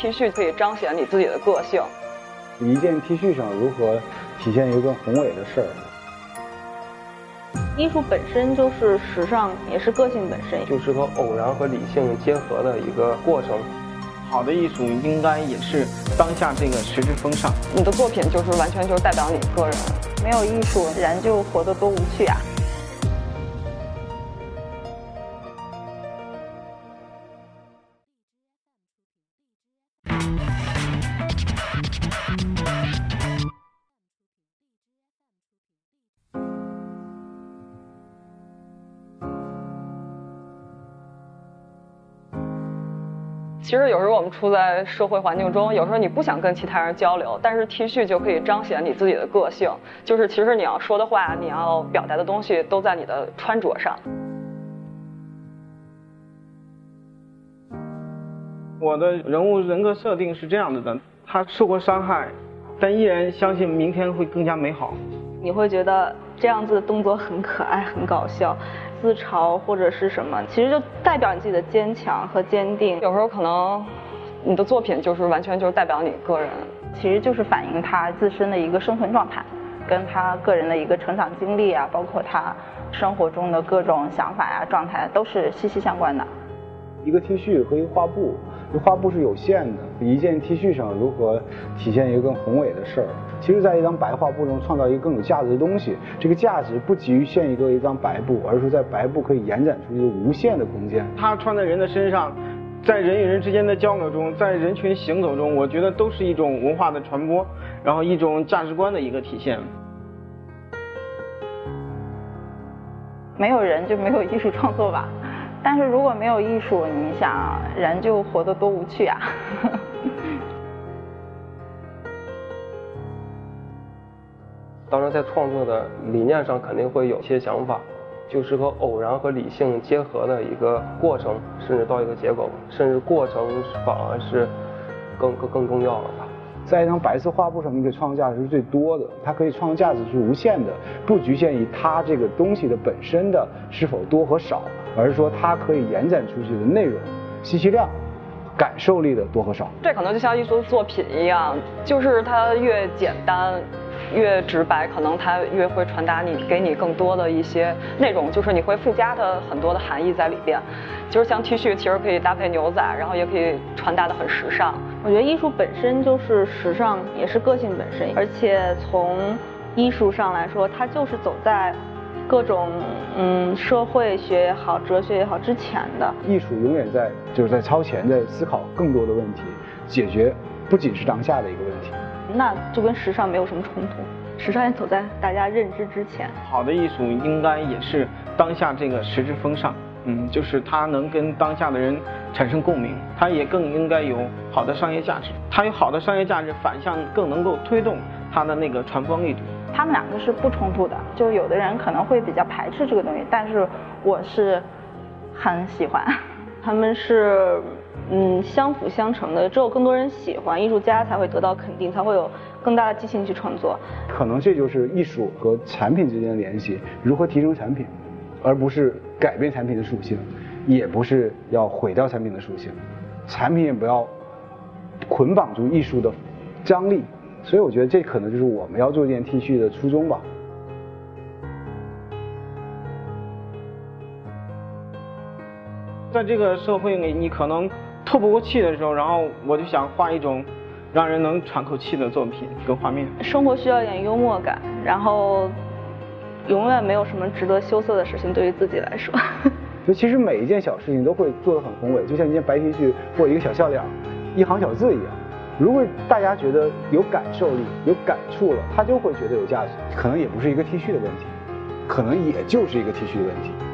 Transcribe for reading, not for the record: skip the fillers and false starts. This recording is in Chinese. T 恤可以彰显你自己的个性。一件 T 恤上如何体现一个宏伟的事儿？艺术本身就是时尚，也是个性本身，就是个偶然和理性结合的一个过程。好的艺术应该也是当下这个时事风尚。你的作品就是完全就是代表你个人，没有艺术人就活得多无趣啊！其实有时候我们处在社会环境中，有时候你不想跟其他人交流，但是 T 恤就可以彰显你自己的个性，就是其实你要说的话，你要表达的东西都在你的穿着上。我的人物人格设定是这样子的，他受过伤害，但依然相信明天会更加美好。你会觉得这样子的动作很可爱，很搞笑。自嘲或者是什么，其实就代表你自己的坚强和坚定。有时候可能你的作品就是完全就是代表你个人，其实就是反映他自身的一个生存状态，跟他个人的一个成长经历啊，包括他生活中的各种想法啊、状态啊，都是息息相关的。一个 T 恤和一个画布，画布是有限的，一件 T 恤上如何体现一个更宏伟的事儿？其实，在一张白画布中创造一个更有价值的东西，这个价值不局限于一张白布，而是在白布可以延展出一个无限的空间。它穿在人的身上，在人与人之间的交流中，在人群行走中，我觉得都是一种文化的传播，然后一种价值观的一个体现。没有人就没有艺术创作吧，但是如果没有艺术，你想人就活得多无趣啊！当然，在创作的理念上肯定会有些想法，就是和偶然和理性结合的一个过程，甚至到一个结果，甚至过程反而是更重要了吧。在一张白色画布上，你可以创造价值是最多的，它可以创造价值是无限的，不局限于它这个东西的本身的是否多和少，而是说它可以延展出去的内容、信息量、感受力的多和少。这可能就像艺术作品一样，就是它越简单。越直白，可能它越会传达你，给你更多的一些内容，就是你会附加它很多的含义在里边。就是像 T 恤，其实可以搭配牛仔，然后也可以传达的很时尚。我觉得艺术本身就是时尚，也是个性本身，而且从艺术上来说，它就是走在各种社会学也好、哲学也好之前的。艺术永远在超前，在思考更多的问题，解决不仅是当下的一个问题。那就跟时尚没有什么冲突，时尚也走在大家认知之前。好的艺术应该也是当下这个时事风尚，就是它能跟当下的人产生共鸣，它也更应该有好的商业价值，它有好的商业价值反向更能够推动它的那个传播力度。他们两个是不冲突的，就有的人可能会比较排斥这个东西，但是我是很喜欢，他们是。相辅相成的，只有更多人喜欢，艺术家才会得到肯定，才会有更大的激情去创作。可能这就是艺术和产品之间的联系，如何提升产品，而不是改变产品的属性，也不是要毁掉产品的属性，产品也不要捆绑住艺术的张力。所以我觉得这可能就是我们要做一件 T 恤的初衷吧。在这个社会里，你可能透不过气的时候，然后我就想画一种让人能喘口气的作品跟画面。生活需要一点幽默感，然后永远没有什么值得羞涩的事情，对于自己来说。就其实每一件小事情都会做得很宏伟，就像一件白 T 恤或一个小笑脸、一行小字一样。如果大家觉得有感受力、有感触了，他就会觉得有价值。可能也不是一个 T 恤的问题，可能也就是一个 T 恤的问题。